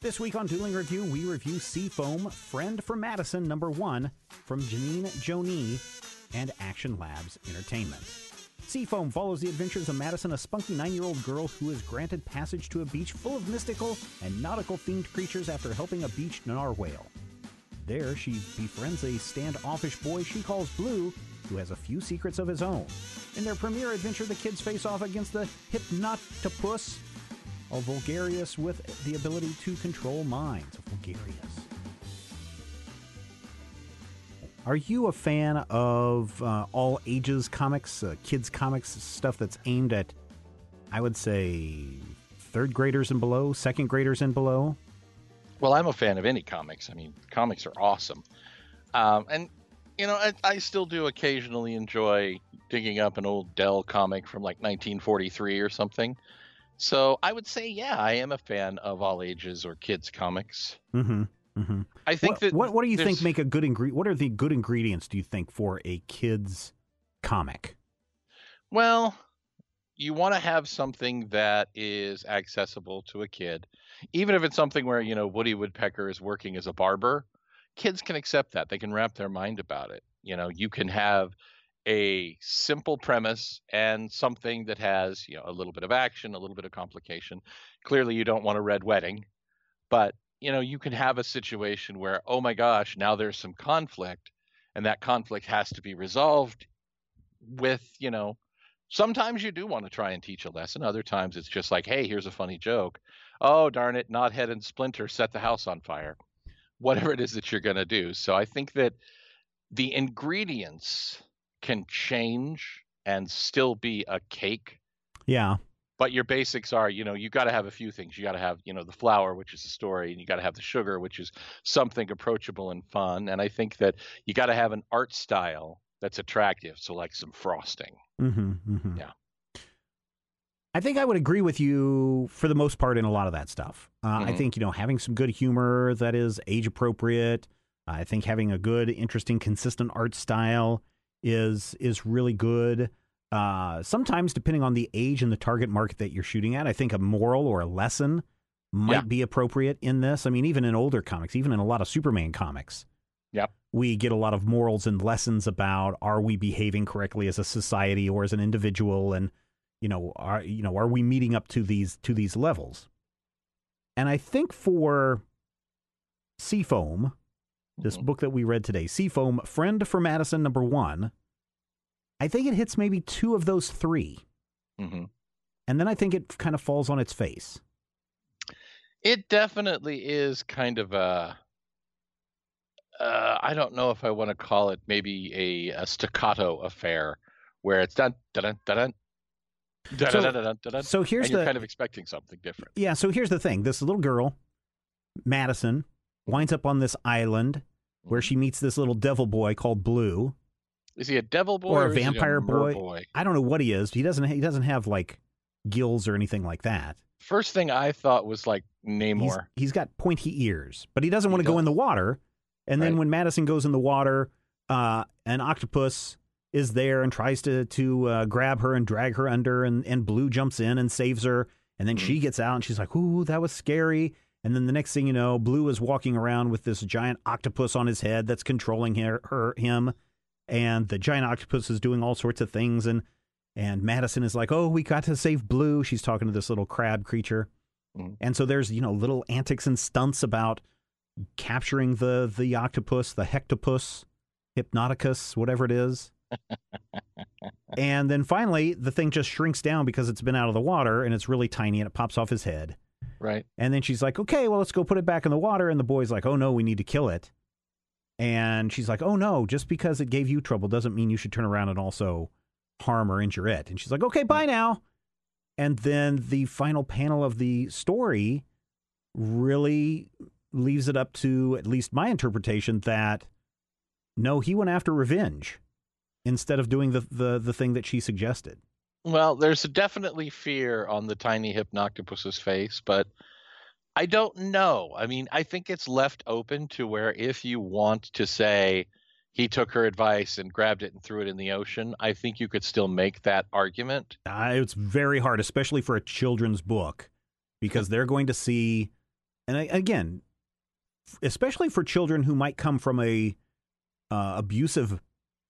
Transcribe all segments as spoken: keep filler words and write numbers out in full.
This week on Dueling Review, we review Seafoam, Friend from Madison, number one, from Janine Jonay and Action Labs Entertainment. Seafoam follows the adventures of Madison, a spunky nine-year-old girl who is granted passage to a beach full of mystical and nautical-themed creatures after helping a beach narwhale. There, she befriends a standoffish boy she calls Blue, who has a few secrets of his own. In their premiere adventure, the kids face off against the Hypnotopus, a Vulgarious with the ability to control minds. Vulgarious. Are you a fan of uh, all ages comics, uh, kids comics, stuff that's aimed at, I would say, third graders and below, second graders and below? Well, I'm a fan of any comics. I mean, comics are awesome. Um, and, you know, I, I still do occasionally enjoy digging up an old Dell comic from like nineteen forty-three or something. So I would say, yeah, I am a fan of all ages or kids comics. Mm-hmm. Mm-hmm. I think what, that what what do you there's... think make a good ingredient? What are the good ingredients, do you think, for a kids comic? Well, you want to have something that is accessible to a kid, even if it's something where, you know, Woody Woodpecker is working as a barber. Kids can accept that; they can wrap their mind about it. You know, you can have a simple premise and something that has, you know, a little bit of action, a little bit of complication. Clearly you don't want a red wedding, but, you know, you can have a situation where, oh my gosh, now there's some conflict, and that conflict has to be resolved with, you know, sometimes you do want to try and teach a lesson. Other times it's just like, hey, here's a funny joke. Oh, darn it, Knothead and Splinter set the house on fire. Whatever it is that you're going to do. So I think that the ingredients can change and still be a cake. Yeah. But your basics are, you know, you got to have a few things. You got to have, you know, the flour, which is a story, and you got to have the sugar, which is something approachable and fun. And I think that you got to have an art style that's attractive. So like some frosting. Mm-hmm, mm-hmm. Yeah. I think I would agree with you for the most part in a lot of that stuff. Uh, mm-hmm. I think, you know, having some good humor that is age appropriate. I think having a good, interesting, consistent art style is is really good. Uh, sometimes, depending on the age and the target market that you're shooting at, I think a moral or a lesson might yeah. be appropriate in this. I mean, even in older comics, even in a lot of Superman comics, yep. we get a lot of morals and lessons about, are we behaving correctly as a society or as an individual? And, you know, are, you know, are we meeting up to these, to these levels? And I think for Seafoam, this book that we read today, Seafoam, Friend for Madison, number one, I think it hits maybe two of those three. Mm-hmm. And then I think it kind of falls on its face. It definitely is kind of a, uh, I don't know if I want to call it maybe a, a staccato affair where it's dun, dun, dun, dun, dun, so, dun, dun, dun, dun, dun, so here's and the, you're kind of expecting something different. Yeah, so here's the thing. This little girl, Madison, winds up on this island where she meets this little devil boy called Blue. Is he a devil boy or a vampire boy? boy? I don't know what he is. He doesn't. He doesn't have like gills or anything like that. First thing I thought was like Namor. He's, he's got pointy ears, but he doesn't want to go in the water. And right. then when Madison goes in the water, uh, an octopus is there and tries to to uh, grab her and drag her under, and and Blue jumps in and saves her. And then mm. she gets out and she's like, "Ooh, that was scary." And then the next thing you know, Blue is walking around with this giant octopus on his head that's controlling her, her him. And the giant octopus is doing all sorts of things. And and Madison is like, oh, we got to save Blue. She's talking to this little crab creature. Mm. And so there's, you know, little antics and stunts about capturing the, the octopus, the hectopus, hypnoticus, whatever it is. And then finally, the thing just shrinks down because it's been out of the water and it's really tiny and it pops off his head. Right. And then she's like, okay, well, let's go put it back in the water. And the boy's like, oh, no, we need to kill it. And she's like, oh, no, just because it gave you trouble doesn't mean you should turn around and also harm or injure it. And she's like, okay, bye now. And then the final panel of the story really leaves it up to, at least my interpretation, that no, he went after revenge instead of doing the, the, the thing that she suggested. Well, there's definitely fear on the tiny Hypnoctopus's face, but I don't know. I mean, I think it's left open to where if you want to say he took her advice and grabbed it and threw it in the ocean, I think you could still make that argument. Uh, it's very hard, especially for a children's book, because they're going to see, and I, again, especially for children who might come from a uh, abusive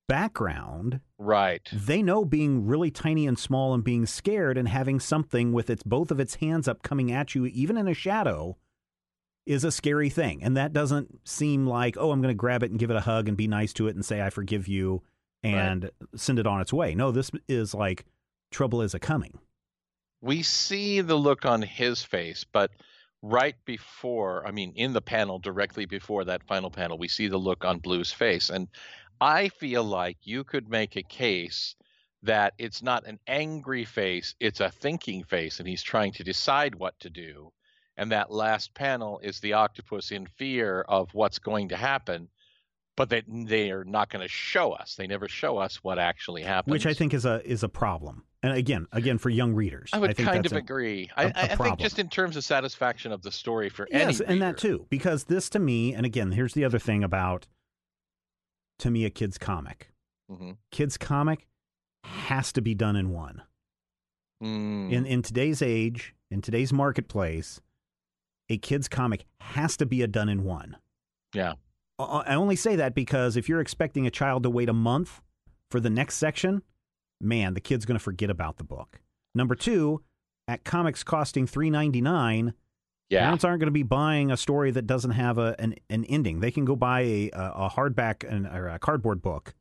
background, right? They know being really tiny and small and being scared and having something with its both of its hands up coming at you, even in a shadow, is a scary thing. And that doesn't seem like, oh, I'm going to grab it and give it a hug and be nice to it and say, I forgive you and right. send it on its way. No, this is like trouble is a coming. We see the look on his face, but right before, I mean, in the panel, directly before that final panel, we see the look on Blue's face. And I feel like you could make a case that it's not an angry face, it's a thinking face, and he's trying to decide what to do. And that last panel is the octopus in fear of what's going to happen, but they, they are not going to show us. They never show us what actually happens. Which I think is a is a problem. And again, again for young readers. I would I think kind of a, agree. A, a I, I think just in terms of satisfaction of the story for yes, any Yes, and reader. That too. Because this to me, and again, here's the other thing about... to me, a kid's comic. Mm-hmm. Kid's comic has to be done in one. Mm. In in today's age, in today's marketplace, a kid's comic has to be a done in one. Yeah. I, I only say that because if you're expecting a child to wait a month for the next section, man, the kid's going to forget about the book. Number two, at comics costing three ninety-nine, yeah. Parents aren't going to be buying a story that doesn't have a an, an ending. They can go buy a, a hardback and or a cardboard book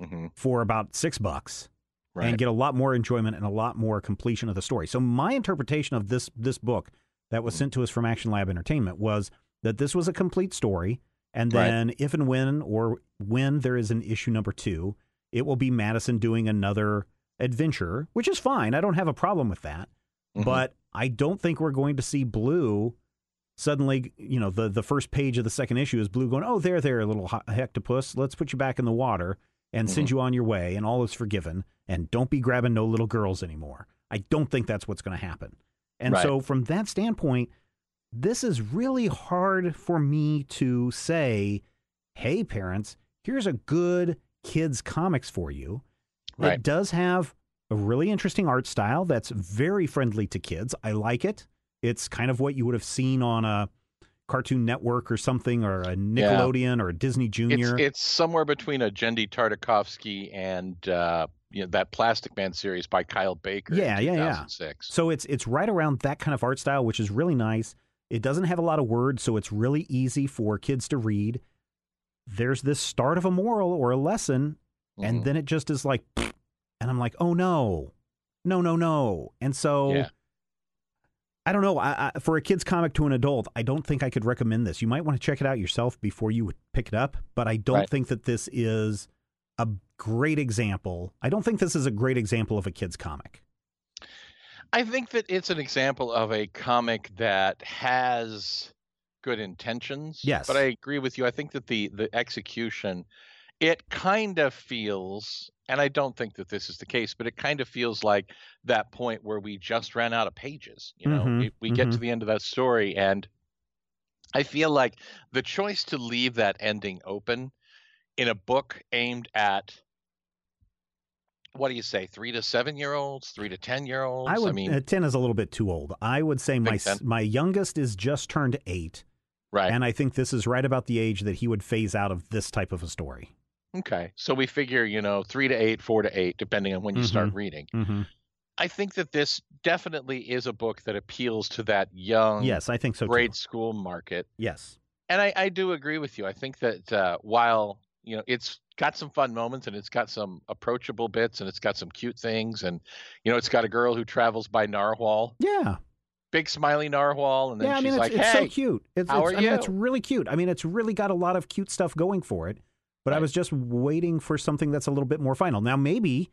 mm-hmm. for about six bucks right. and get a lot more enjoyment and a lot more completion of the story. So my interpretation of this this book that was mm-hmm. sent to us from Action Lab Entertainment was that this was a complete story. And then right. if and when or when there is an issue number two, it will be Madison doing another adventure, which is fine. I don't have a problem with that. Mm-hmm. But I don't think we're going to see Blue suddenly, you know, the, the first page of the second issue is Blue going, oh, there, there, little hectopus, let's put you back in the water and mm-hmm. send you on your way and all is forgiven and don't be grabbing no little girls anymore. I don't think that's what's going to happen. And right. so from that standpoint, this is really hard for me to say, hey, parents, here's a good kids comics for you. Right. It does have a really interesting art style that's very friendly to kids. I like it. It's kind of what you would have seen on a Cartoon Network or something, or a Nickelodeon yeah. or a Disney Junior. It's, it's somewhere between a Genndy Tartakovsky and uh, you know, that Plastic Man series by Kyle Baker. Yeah, in yeah, yeah. So it's it's right around that kind of art style, which is really nice. It doesn't have a lot of words, so it's really easy for kids to read. There's this start of a moral or a lesson, mm-hmm. and then it just is like. And I'm like, oh, no, no, no, no. And so yeah. I don't know. I, I, for a kid's comic to an adult, I don't think I could recommend this. You might want to check it out yourself before you pick it up. But I don't right. think that this is a great example. I don't think this is a great example of a kid's comic. I think that it's an example of a comic that has good intentions. Yes. But I agree with you. I think that the the execution, it kind of feels... and I don't think that this is the case, but it kind of feels like that point where we just ran out of pages. You know, mm-hmm, we, we mm-hmm. get to the end of that story, and I feel like the choice to leave that ending open in a book aimed at, what do you say, three to seven-year-olds, three to ten-year-olds? I would. I mean, uh, ten is a little bit too old. I would say my ten. My youngest is just turned eight, right? And I think this is right about the age that he would phase out of this type of a story. Okay, so we figure, you know, three to eight, four to eight, depending on when you mm-hmm. start reading. Mm-hmm. I think that this definitely is a book that appeals to that young yes, I think so grade too. School market. Yes. And I, I do agree with you. I think that uh, while, you know, it's got some fun moments and it's got some approachable bits and it's got some cute things and, you know, it's got a girl who travels by narwhal. Yeah. Big smiley narwhal. And then yeah, she's I mean, like, it's, hey, it's so cute. It's, how it's, are I you? Mean, it's really cute. I mean, it's really got a lot of cute stuff going for it. But right. I was just waiting for something that's a little bit more final. Now, maybe,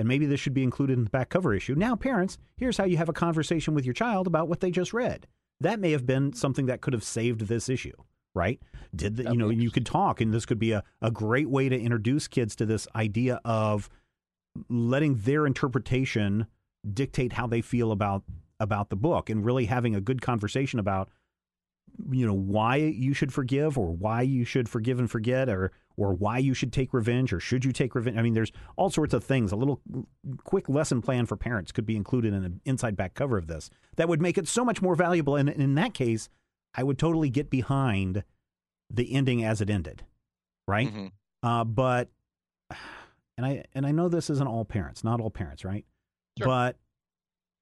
and maybe this should be included in the back cover issue. Now, parents, here's how you have a conversation with your child about what they just read. That may have been something that could have saved this issue, right? Did the, you know, you could talk, and this could be a, a great way to introduce kids to this idea of letting their interpretation dictate how they feel about about the book, and really having a good conversation about, you know, why you should forgive, or why you should forgive and forget, or or why you should take revenge, or should you take revenge. I mean, there's all sorts of things. A little quick lesson plan for parents could be included in an inside back cover of this. That would make it so much more valuable. And in that case, I would totally get behind the ending as it ended, right? Mm-hmm. Uh, but, and I and I know this isn't all parents, not all parents, right? Sure. But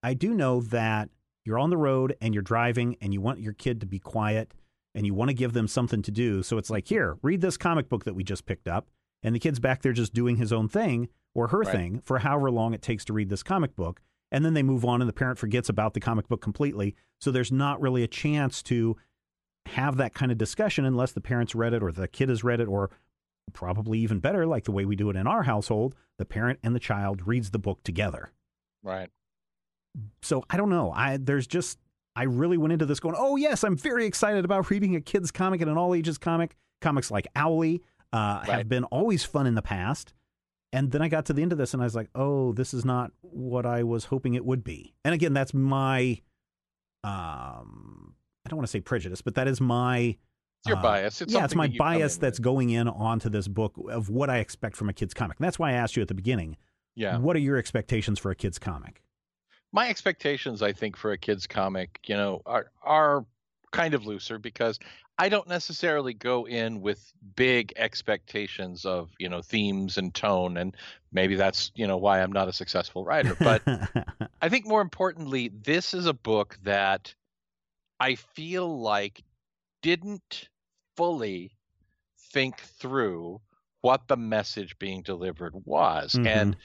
I do know that you're on the road and you're driving and you want your kid to be quiet and you want to give them something to do. So it's like, here, read this comic book that we just picked up. And the kid's back there just doing his own thing or her right. thing for however long it takes to read this comic book. And then they move on and the parent forgets about the comic book completely. So there's not really a chance to have that kind of discussion unless the parents read it or the kid has read it, or probably even better, like the way we do it in our household, the parent and the child reads the book together. Right. So I don't know. I there's just I really went into this going, oh, yes, I'm very excited about reading a kid's comic and an all ages comic. Comics like Owly uh, right. have been always fun in the past. And then I got to the end of this and I was like, oh, this is not what I was hoping it would be. And again, that's my, um, I don't want to say prejudice, but that is my. It's your uh, bias. It's yeah, it's my that bias that's with. Going in onto this book of what I expect from a kid's comic. And that's why I asked you at the beginning. Yeah. What are your expectations for a kid's comic? My expectations, I think, for a kid's comic, you know, are are kind of looser, because I don't necessarily go in with big expectations of, you know, themes and tone. And maybe that's, you know, why I'm not a successful writer. But I think more importantly, this is a book that I feel like didn't fully think through what the message being delivered was. Mm-hmm. And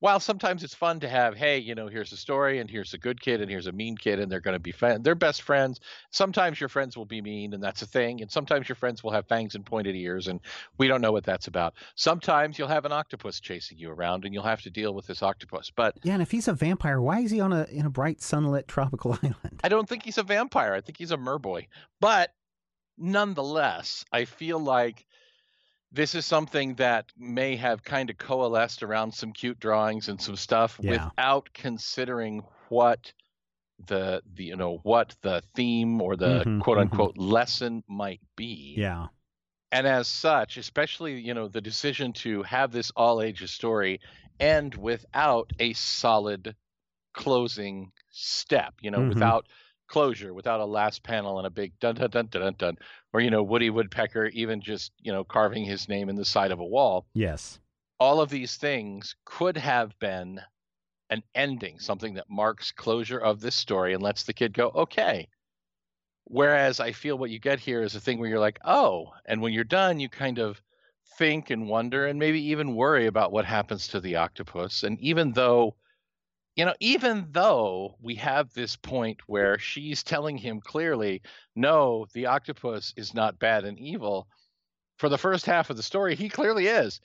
while sometimes it's fun to have, hey, you know, here's a story, and here's a good kid, and here's a mean kid, and they're going to be friends. They're best friends. Sometimes your friends will be mean, and that's a thing. And sometimes your friends will have fangs and pointed ears, and we don't know what that's about. Sometimes you'll have an octopus chasing you around, and you'll have to deal with this octopus. But yeah, and if he's a vampire, why is he on a in a bright, sunlit, tropical island? I don't think he's a vampire. I think he's a merboy. But nonetheless, I feel like this is something that may have kind of coalesced around some cute drawings and some stuff yeah. without considering what the, the, you know, what the theme or the mm-hmm, quote unquote mm-hmm. lesson might be. Yeah. And as such, especially, you know, the decision to have this all ages story end without a solid closing step, you know, mm-hmm. without closure, without a last panel and a big dun dun dun dun dun dun, or, you know, Woody Woodpecker even just, you know, carving his name in the side of a wall. Yes. All of these things could have been an ending, something that marks closure of this story and lets the kid go, okay. Whereas I feel what you get here is a thing where you're like, oh, and when you're done, you kind of think and wonder and maybe even worry about what happens to the octopus. And even though You know, even though we have this point where she's telling him clearly, no, the octopus is not bad and evil, for the first half of the story, he clearly is.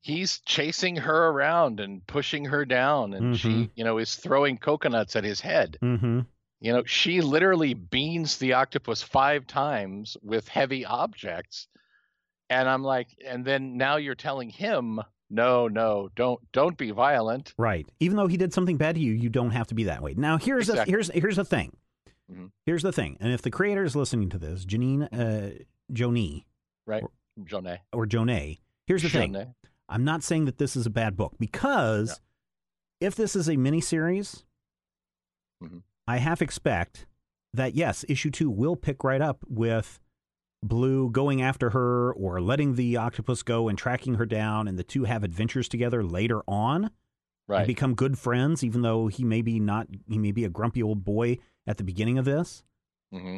He's chasing her around and pushing her down, and mm-hmm. she, you know, is throwing coconuts at his head. Mm-hmm. You know, she literally beans the octopus five times with heavy objects. And I'm like, and then now you're telling him, No, no, don't don't be violent. Right. Even though he did something bad to you, you don't have to be that way. Now, here's exactly. a, here's here's the thing. Mm-hmm. Here's the thing. And if the creator is listening to this, Janine uh, Jonay. Right. Or, Jonay. Or Jonay. Here's the Jonay. thing. I'm not saying that this is a bad book, because yeah. if this is a miniseries, mm-hmm. I half expect that, yes, issue two will pick right up with Blue going after her or letting the octopus go and tracking her down, and the two have adventures together later on, right? And become good friends, even though he may be not, he may be a grumpy old boy at the beginning of this. Mm-hmm.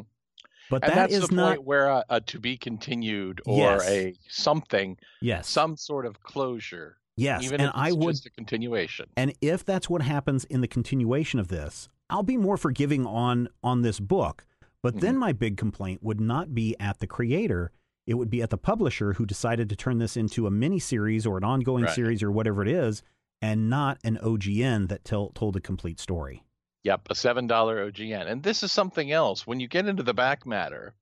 But and that that's is the not point where a, a to be continued or yes. a something, yes, some sort of closure, yes, even and if it's I would just a continuation. And if that's what happens in the continuation of this, I'll be more forgiving on on this book. But then my big complaint would not be at the creator. It would be at the publisher, who decided to turn this into a mini series or an ongoing right. series or whatever it is, and not an O G N that tell, told a complete story. Yep, a seven dollar O G N. And this is something else. When you get into the back matter,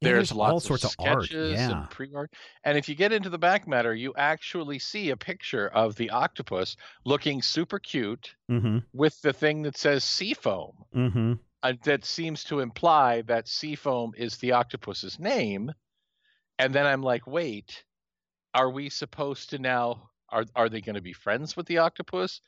yeah, there's, there's lots all sorts of sketches of art. Yeah. And pre-art. And if you get into the back matter, you actually see a picture of the octopus looking super cute mm-hmm. with the thing that says Seafoam. Mm-hmm. Uh, that seems to imply that Seafoam is the octopus's name. And then I'm like, wait, are we supposed to now, are, are they going to be friends with the octopus?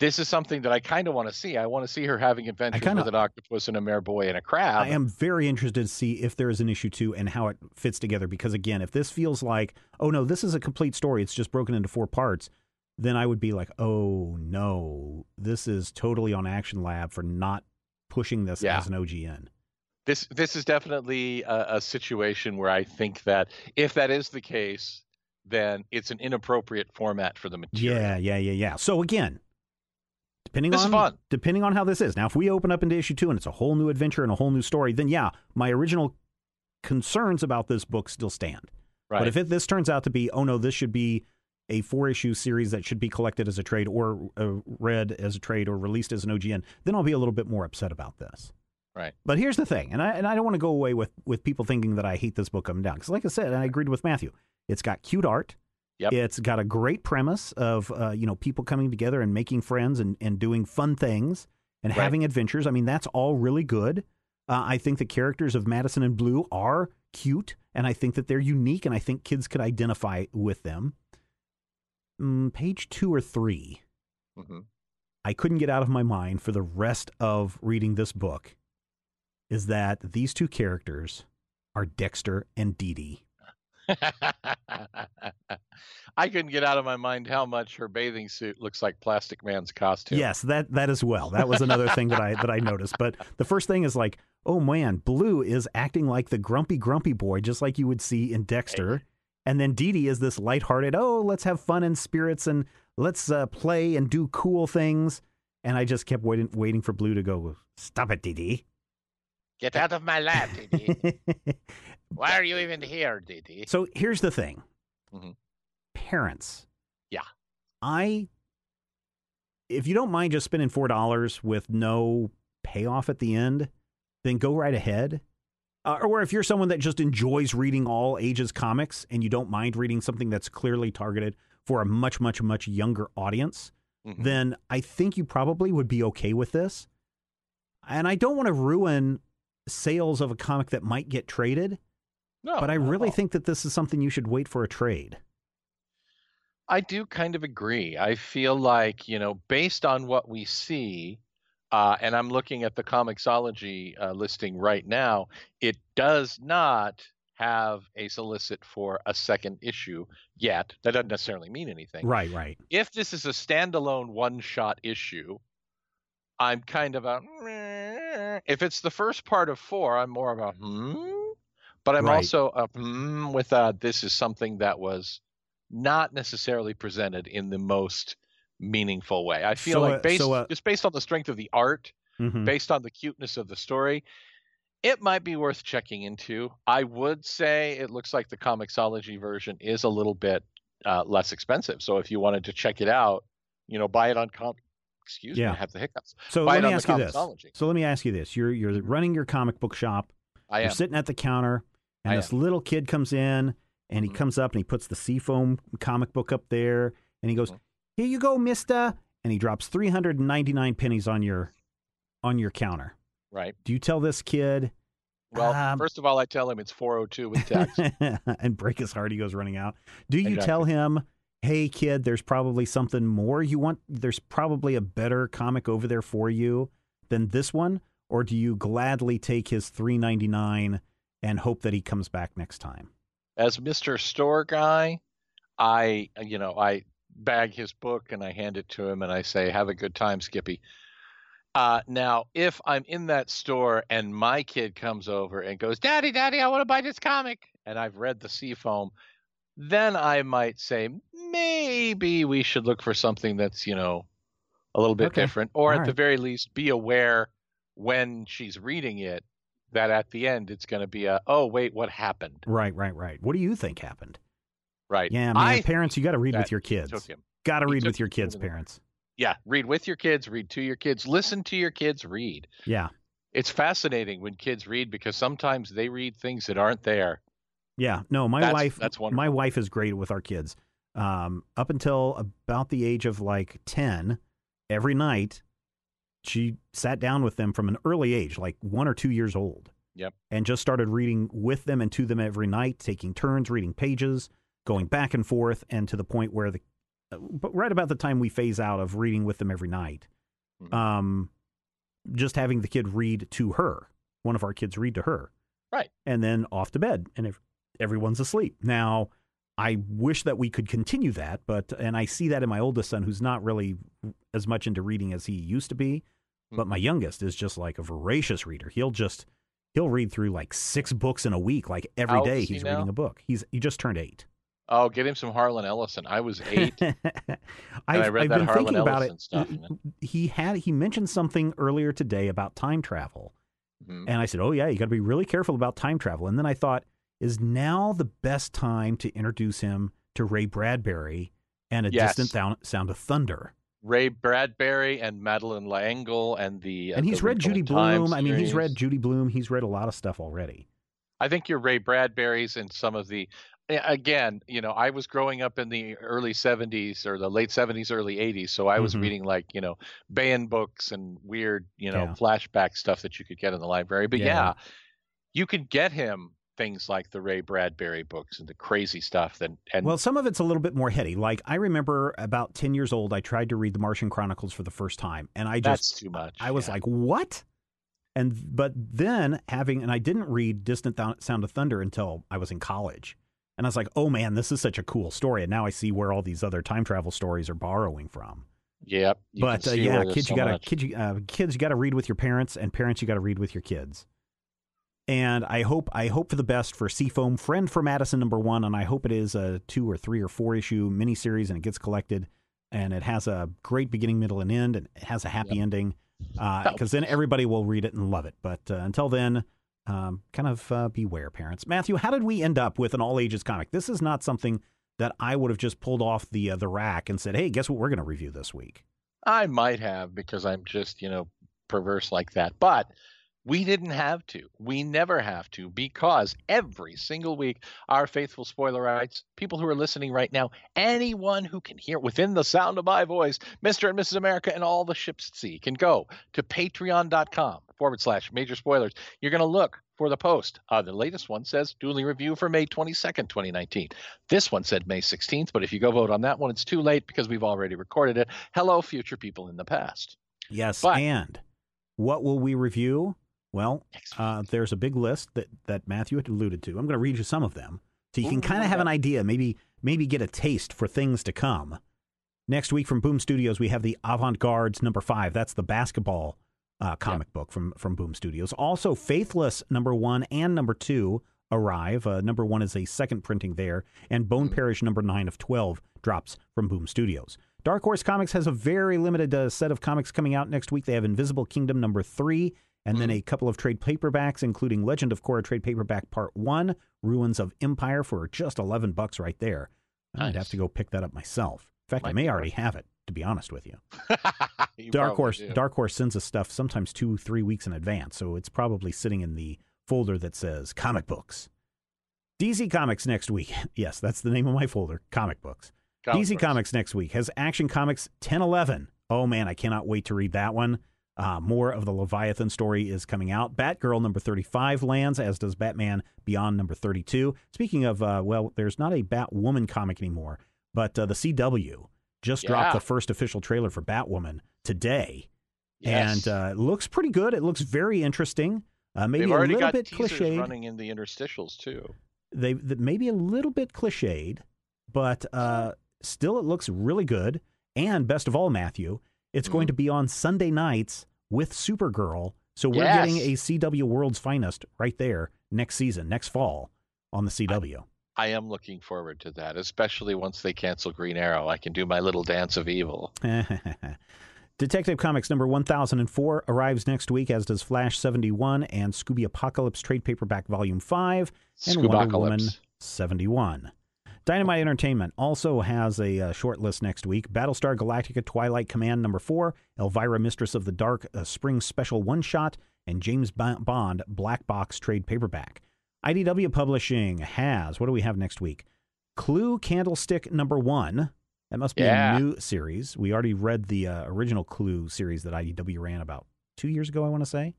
This is something that I kind of want to see. I want to see her having adventures kinda, with an octopus and a mare boy and a crab. I am very interested to see if there is an issue two and how it fits together. Because, again, if this feels like, oh, no, this is a complete story, it's just broken into four parts, then I would be like, oh, no, this is totally on Action Lab for not pushing this yeah. as an O G N. This this is definitely a, a situation where I think that if that is the case, then it's an inappropriate format for the material. Yeah, yeah, yeah, yeah. So, again... Depending this on, is fun. Depending on how this is. Now, if we open up into issue two and it's a whole new adventure and a whole new story, then yeah, my original concerns about this book still stand. Right. But if it, this turns out to be, oh no, this should be a four-issue series that should be collected as a trade or uh, read as a trade or released as an O G N, then I'll be a little bit more upset about this. Right. But here's the thing, and I and I don't want to go away with, with people thinking that I hate this book up and down. Because like I said, and I agreed with Matthew, it's got cute art. Yep. It's got a great premise of, uh, you know, people coming together and making friends and, and doing fun things and right. having adventures. I mean, that's all really good. Uh, I think the characters of Madison and Blue are cute, and I think that they're unique, and I think kids could identify with them. Mm, page two or three, mm-hmm. I couldn't get out of my mind for the rest of reading this book, is that these two characters are Dexter and Dee Dee. I couldn't get out of my mind how much her bathing suit looks like Plastic Man's costume. Yes, that that as well. That was another thing that I that I noticed. But the first thing is like, oh man, Blue is acting like the grumpy, grumpy boy, just like you would see in Dexter. Right. And then Dee Dee is this lighthearted, oh, let's have fun and spirits and let's uh, play and do cool things. And I just kept waiting, waiting for Blue to go, stop it, Dee Dee. Get out of my lap, Dee Dee. Why are you even here, Dee Dee? So here's the thing. Mm-hmm. Parents. Yeah. I, if you don't mind just spending four dollars with no payoff at the end, then go right ahead. Uh, or if you're someone that just enjoys reading all ages comics and you don't mind reading something that's clearly targeted for a much, much, much younger audience, mm-hmm. then I think you probably would be okay with this. And I don't want to ruin... sales of a comic that might get traded, no, but I really think that this is something you should wait for a trade. I do kind of agree. I feel like, you know, based on what we see, uh, and I'm looking at the comiXology uh, listing right now, it does not have a solicit for a second issue yet. That doesn't necessarily mean anything. Right, right. If this is a standalone one-shot issue, I'm kind of a... If it's the first part of four, I'm more of a hmm, but I'm right. also a hmm with uh, this is something that was not necessarily presented in the most meaningful way. I feel so, like based, so, uh, just based on the strength of the art, mm-hmm. based on the cuteness of the story, it might be worth checking into. I would say it looks like the comiXology version is a little bit uh, less expensive. So if you wanted to check it out, you know, buy it on Com. Excuse yeah. me, I have the hiccups. So Buy let me ask you this. So let me ask you this. You're you're running your comic book shop. I am. You're sitting at the counter, and I this am. little kid comes in, and he mm-hmm. comes up, and he puts the Seafoam comic book up there, and he goes, here you go, mister. And he drops three hundred ninety-nine pennies on your on your counter. Right. Do you tell this kid? Well, um, first of all, I tell him it's four oh two with tax. And break his heart, he goes running out. Do you exactly. tell him... hey, kid, there's probably something more you want. There's probably a better comic over there for you than this one. Or do you gladly take his three ninety-nine and hope that he comes back next time? As Mister Store Guy, I, you know, I bag his book and I hand it to him and I say, have a good time, Skippy. Uh, now, if I'm in that store and my kid comes over and goes, Daddy, Daddy, I want to buy this comic. And I've read the Seafoam. Then I might say maybe we should look for something that's, you know, a little bit okay. different. Or All at right. the very least, be aware when she's reading it that at the end it's going to be a, oh, wait, what happened? Right, right, right. What do you think happened? Right. Yeah, man, I parents, you got to read with your kids. Took him. Got to read with your kids, parents. Yeah, read with your kids, read to your kids, listen to your kids read. Yeah. It's fascinating when kids read because sometimes they read things that aren't there. Yeah, no, my that's, wife that's my wife is great with our kids. Um, up until about the age of like ten, every night she sat down with them from an early age, like one or two years old. Yep. And just started reading with them and to them every night, taking turns, reading pages, going back and forth, and to the point where the, but right about the time we phase out of reading with them every night, mm-hmm. um, just having the kid read to her, one of our kids read to her. Right. And then off to bed, and if everyone's asleep. Now, I wish that we could continue that, but, and I see that in my oldest son, who's not really as much into reading as he used to be, mm-hmm. but my youngest is just like a voracious reader. He'll just... He'll read through like six books in a week. Like every day he's reading a book. He's he just turned eight. Oh, get him some Harlan Ellison. I was eight. I've, and I read I've that been Harlan thinking Ellison about it. Stuff. Man. He had he mentioned something earlier today about time travel, mm-hmm. and I said, "Oh yeah, you got to be really careful about time travel." And then I thought, "Is now the best time to introduce him to Ray Bradbury and a yes. distant sound, sound of thunder?" Ray Bradbury and Madeleine L'Engle and the... Uh, and he's the read Judy Blume. I mean, he's read Judy Blume. He's read a lot of stuff already. I think your Ray Bradbury's and some of the... Again, you know, I was growing up in the early seventies or the late seventies, early eighties. So I was mm-hmm. reading like, you know, Bayon books and weird, you know, yeah. flashback stuff that you could get in the library. But yeah, yeah you could get him things like the Ray Bradbury books and the crazy stuff. And, and well, some of it's a little bit more heady. Like I remember about ten years old, I tried to read The Martian Chronicles for the first time, and I just that's too much. I yeah. was like, what? And but then having and I didn't read Distant Th- Sound of Thunder until I was in college, and I was like, oh man, this is such a cool story. And now I see where all these other time travel stories are borrowing from. Yeah, but uh, yeah, kids, so you gotta kids, you, uh, kids, you gotta read with your parents, and parents, you gotta read with your kids. And I hope I hope for the best for Seafoam, Friend for Madison, number one, and I hope it is a two or three or four issue miniseries, and it gets collected, and it has a great beginning, middle, and end, and it has a happy yep. ending, because uh, then everybody will read it and love it. But uh, until then, um, kind of uh, beware, parents. Matthew, how did we end up with an all-ages comic? This is not something that I would have just pulled off the uh, the rack and said, hey, guess what we're going to review this week? I might have, because I'm just, you know, perverse like that, but... We didn't have to. We never have to, because every single week, our faithful spoilerites, people who are listening right now, anyone who can hear within the sound of my voice, Mister and Missus America and all the ships at sea, can go to patreon.com forward slash major spoilers. You're going to look for the post. Uh, the latest one says Dueling Review for May twenty-second, twenty nineteen. This one said May sixteenth, but if you go vote on that one, it's too late because we've already recorded it. Hello, future people in the past. Yes, but, and what will we review? Well, uh, there's a big list that, that Matthew had alluded to. I'm going to read you some of them so you can kind of have an idea, maybe maybe get a taste for things to come. Next week from Boom Studios, we have the Avant-Garde's number five. That's the basketball uh, comic yeah. book from, from Boom Studios. Also, Faithless number one and number two arrive. Uh, number one is a second printing there. And Bone mm-hmm. Parish number nine of twelve drops from Boom Studios. Dark Horse Comics has a very limited uh, set of comics coming out next week. They have Invisible Kingdom number three. And then a couple of trade paperbacks, including Legend of Korra trade paperback part one, Ruins of Empire, for just eleven bucks right there. Nice. I'd have to go pick that up myself. In fact, Might I may already have it, to be honest with you. you Dark Horse do. Dark Horse sends us stuff sometimes two, three weeks in advance, so it's probably sitting in the folder that says comic books. D C Comics next week. Yes, that's the name of my folder, comic books. Comic D C books. Comics next week has Action Comics ten eleven. Oh, man, I cannot wait to read that one. Uh, more of the Leviathan story is coming out. Batgirl number thirty-five lands, as does Batman Beyond number thirty-two. Speaking of, uh, well, there's not a Batwoman comic anymore, but uh, the C W just yeah. dropped the first official trailer for Batwoman today. Yes. And uh, it looks pretty good. It looks very interesting. Uh, maybe They've already a little got bit teasers cliched. Running in the interstitials too. They, they maybe a little bit cliched, but uh, still it looks really good. And best of all, Matthew, it's mm-hmm. going to be on Sunday nights with Supergirl. So we're yes. getting a C W World's Finest right there next season, next fall on the C W. I, I am looking forward to that, especially once they cancel Green Arrow. I can do my little dance of evil. Detective Comics number one thousand four arrives next week, as does Flash seventy-one and Scooby Apocalypse trade paperback volume five and Wonder Woman seventy-one. Dynamite Entertainment also has a uh, short list next week. Battlestar Galactica Twilight Command number four, Elvira Mistress of the Dark uh, Spring Special one-shot, and James Bond Black Box Trade Paperback. I D W Publishing has, what do we have next week? Clue Candlestick number one. That must be yeah. a new series. We already read the uh, original Clue series that I D W ran about two years ago, I want to say.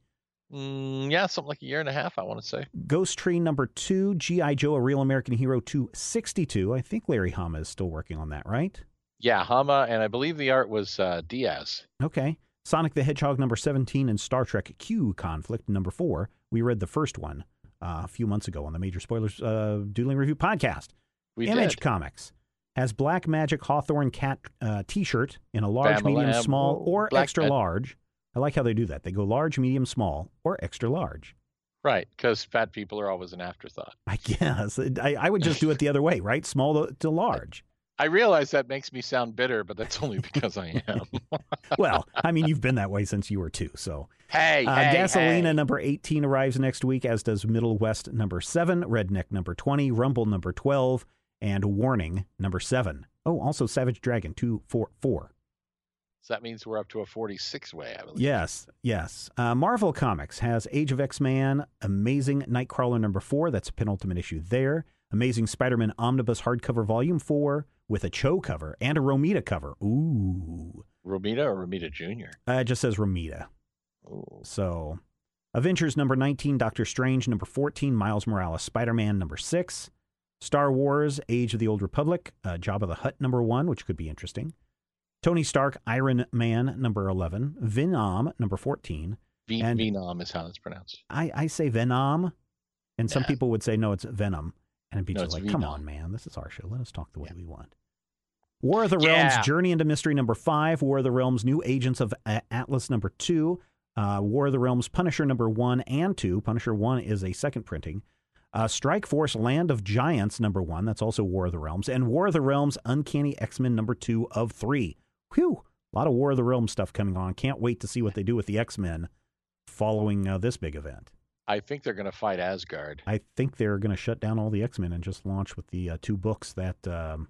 Mm, yeah, something like a year and a half, I want to say. Ghost Tree number two, G I. Joe, A Real American Hero two sixty-two. I think Larry Hama is still working on that, right? Yeah, Hama, and I believe the art was uh, Diaz. Okay. Sonic the Hedgehog number seventeen and Star Trek Q Conflict number four. We read the first one uh, a few months ago on the Major Spoilers uh, Dueling Review podcast. We Image did. Comics has Black Magic Hawthorne Cat uh, t-shirt in a large, Bama medium, Lamb, small, or Black extra Ed. large. I like how they do that. They go large, medium, small, or extra large. Right, because fat people are always an afterthought. I guess. I, I would just do it the other way, right? Small to, to large. I realize that makes me sound bitter, but that's only because I am. Well, I mean, you've been that way since you were two, so. Hey, uh, hey, Gasolina hey. number eighteen arrives next week, as does Middle West number seven, Redneck number twenty, Rumble number twelve, and Warning number seven. Oh, also Savage Dragon two forty-four. So that means we're up to a forty-six way, I believe. Yes, yes. Uh, Marvel Comics has Age of X-Man, Amazing Nightcrawler number four. That's a penultimate issue there. Amazing Spider-Man Omnibus Hardcover Volume four with a Cho cover and a Romita cover. Ooh. Romita or Romita Junior? Uh, it just says Romita. Ooh. So Avengers number nineteen, Doctor Strange number fourteen, Miles Morales Spider-Man number six, Star Wars Age of the Old Republic, uh, Jabba the Hutt number one, which could be interesting. Tony Stark, Iron Man, number eleven. Venom, number fourteen. V- and Venom is how it's pronounced. I, I say Venom, and yeah. some people would say, no, it's Venom. And it'd be no, just like, Venom. Come on, man. This is our show. Let us talk the way yeah. we want. War of the Realms, yeah. Journey into Mystery, number five. War of the Realms, New Agents of uh, Atlas, number two. Uh, War of the Realms, Punisher, number one and two. Punisher one is a second printing. Uh, Strike Force, Land of Giants, number one. That's also War of the Realms. And War of the Realms, Uncanny X-Men, number two of three. Whew, a lot of War of the Realms stuff coming on. Can't wait to see what they do with the X-Men following uh, this big event. I think they're going to fight Asgard. I think they're going to shut down all the X-Men and just launch with the uh, two books that... Um,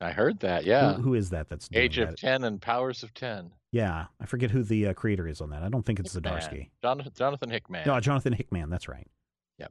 I heard that, yeah. Who, who is that that's doing Age of that? ten and Powers of ten. Yeah, I forget who the uh, creator is on that. I don't think it's Hickman. Zdarsky. Jonathan, Jonathan Hickman. No, Jonathan Hickman, that's right. Yep.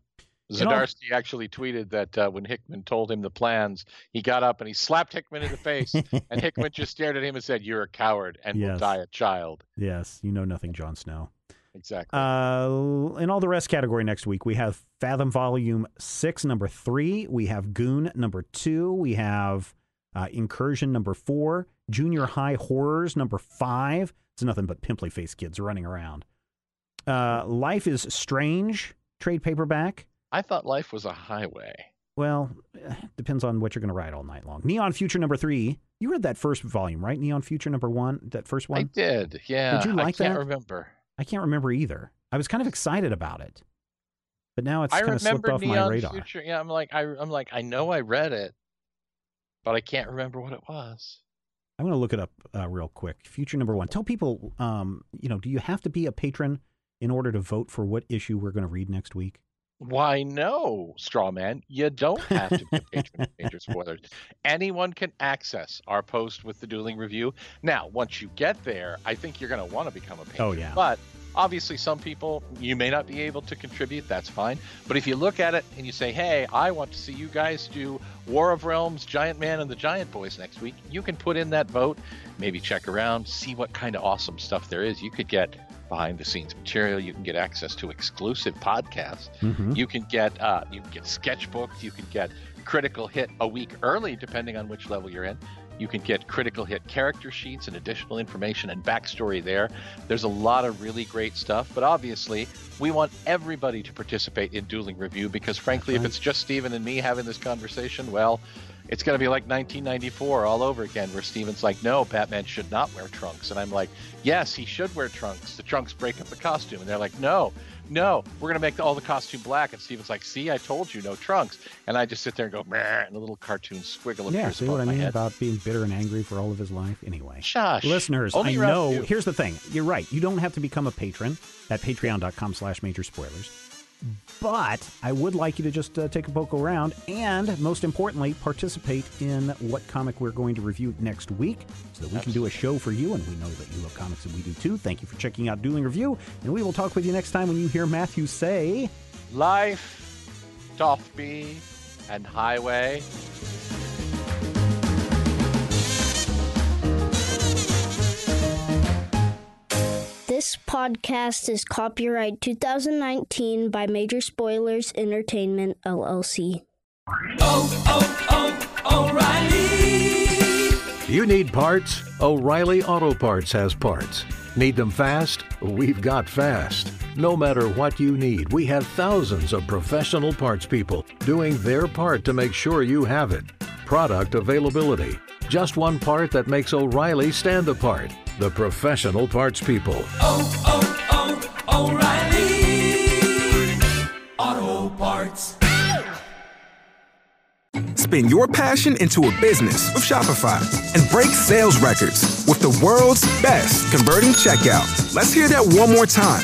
Zdarsky actually tweeted that uh, when Hickman told him the plans, he got up and he slapped Hickman in the face, and Hickman just stared at him and said, "You're a coward and yes. will die a child." Yes, you know nothing, Jon Snow. Exactly. Uh, in all the rest category next week, we have Fathom Volume six, number three. We have Goon, number two. We have uh, Incursion, number four. Junior High Horrors, number five. It's nothing but pimply-faced kids running around. Uh, Life is Strange, trade paperback. I thought Life was a highway. Well, depends on what you're going to ride all night long. Neon Future number three. You read that first volume, right? Neon Future number one, that first one? I did, yeah. Did you like that? I can't that? remember. I can't remember either. I was kind of excited about it, but now it's I kind of slipped off Neon my radar. Future, yeah, I'm like, I, I'm like, I know I read it, but I can't remember what it was. I'm going to look it up uh, real quick. Future number one. Tell people, um, you know, do you have to be a patron in order to vote for what issue we're going to read next week? Why, no, straw man. You don't have to be a patron of Major Spoilers. Anyone can access our post with the Dueling Review. Now, once you get there, I think you're going to want to become a patron. Oh, yeah. But obviously, some people, you may not be able to contribute. That's fine. But if you look at it and you say, hey, I want to see you guys do War of Realms, Giant Man, and the Giant Boys next week, you can put in that vote, maybe check around, see what kind of awesome stuff there is. You could get behind-the-scenes material. You can get access to exclusive podcasts. Mm-hmm. You can get uh, you can get sketchbooks. You can get Critical Hit a week early, depending on which level you're in. You can get Critical Hit character sheets and additional information and backstory there. There's a lot of really great stuff, but obviously we want everybody to participate in Dueling Review because, frankly, if it's just Steven and me having this conversation, well, it's going to be like nineteen ninety-four all over again where Steven's like, no, Batman should not wear trunks. And I'm like, yes, he should wear trunks. The trunks break up the costume. And they're like, no, no, we're going to make all the costume black. And Steven's like, see, I told you, no trunks. And I just sit there and go, and a little cartoon squiggle appears above my head. Yeah, see what I mean about being bitter and angry for all of his life? Anyway, shush. Listeners, I know. Here's the thing. You're right. You don't have to become a patron at patreon dot com slash major spoilers. But I would like you to just uh, take a poke around and, most importantly, participate in what comic we're going to review next week so that we can do a show for you, and we know that you love comics and we do too. Thank you for checking out Dueling Review, and we will talk with you next time when you hear Matthew say... Life, doth be, and highway... This podcast is copyright two thousand nineteen by Major Spoilers Entertainment, L L C. Oh, oh, oh, O'Reilly! You need parts? O'Reilly Auto Parts has parts. Need them fast? We've got fast. No matter what you need, we have thousands of professional parts people doing their part to make sure you have it. Product availability. Just one part that makes O'Reilly stand apart. The professional parts people. Oh, oh, oh, O'Reilly Auto Parts. Spin your passion into a business with Shopify and break sales records with the world's best converting checkout. Let's hear that one more time.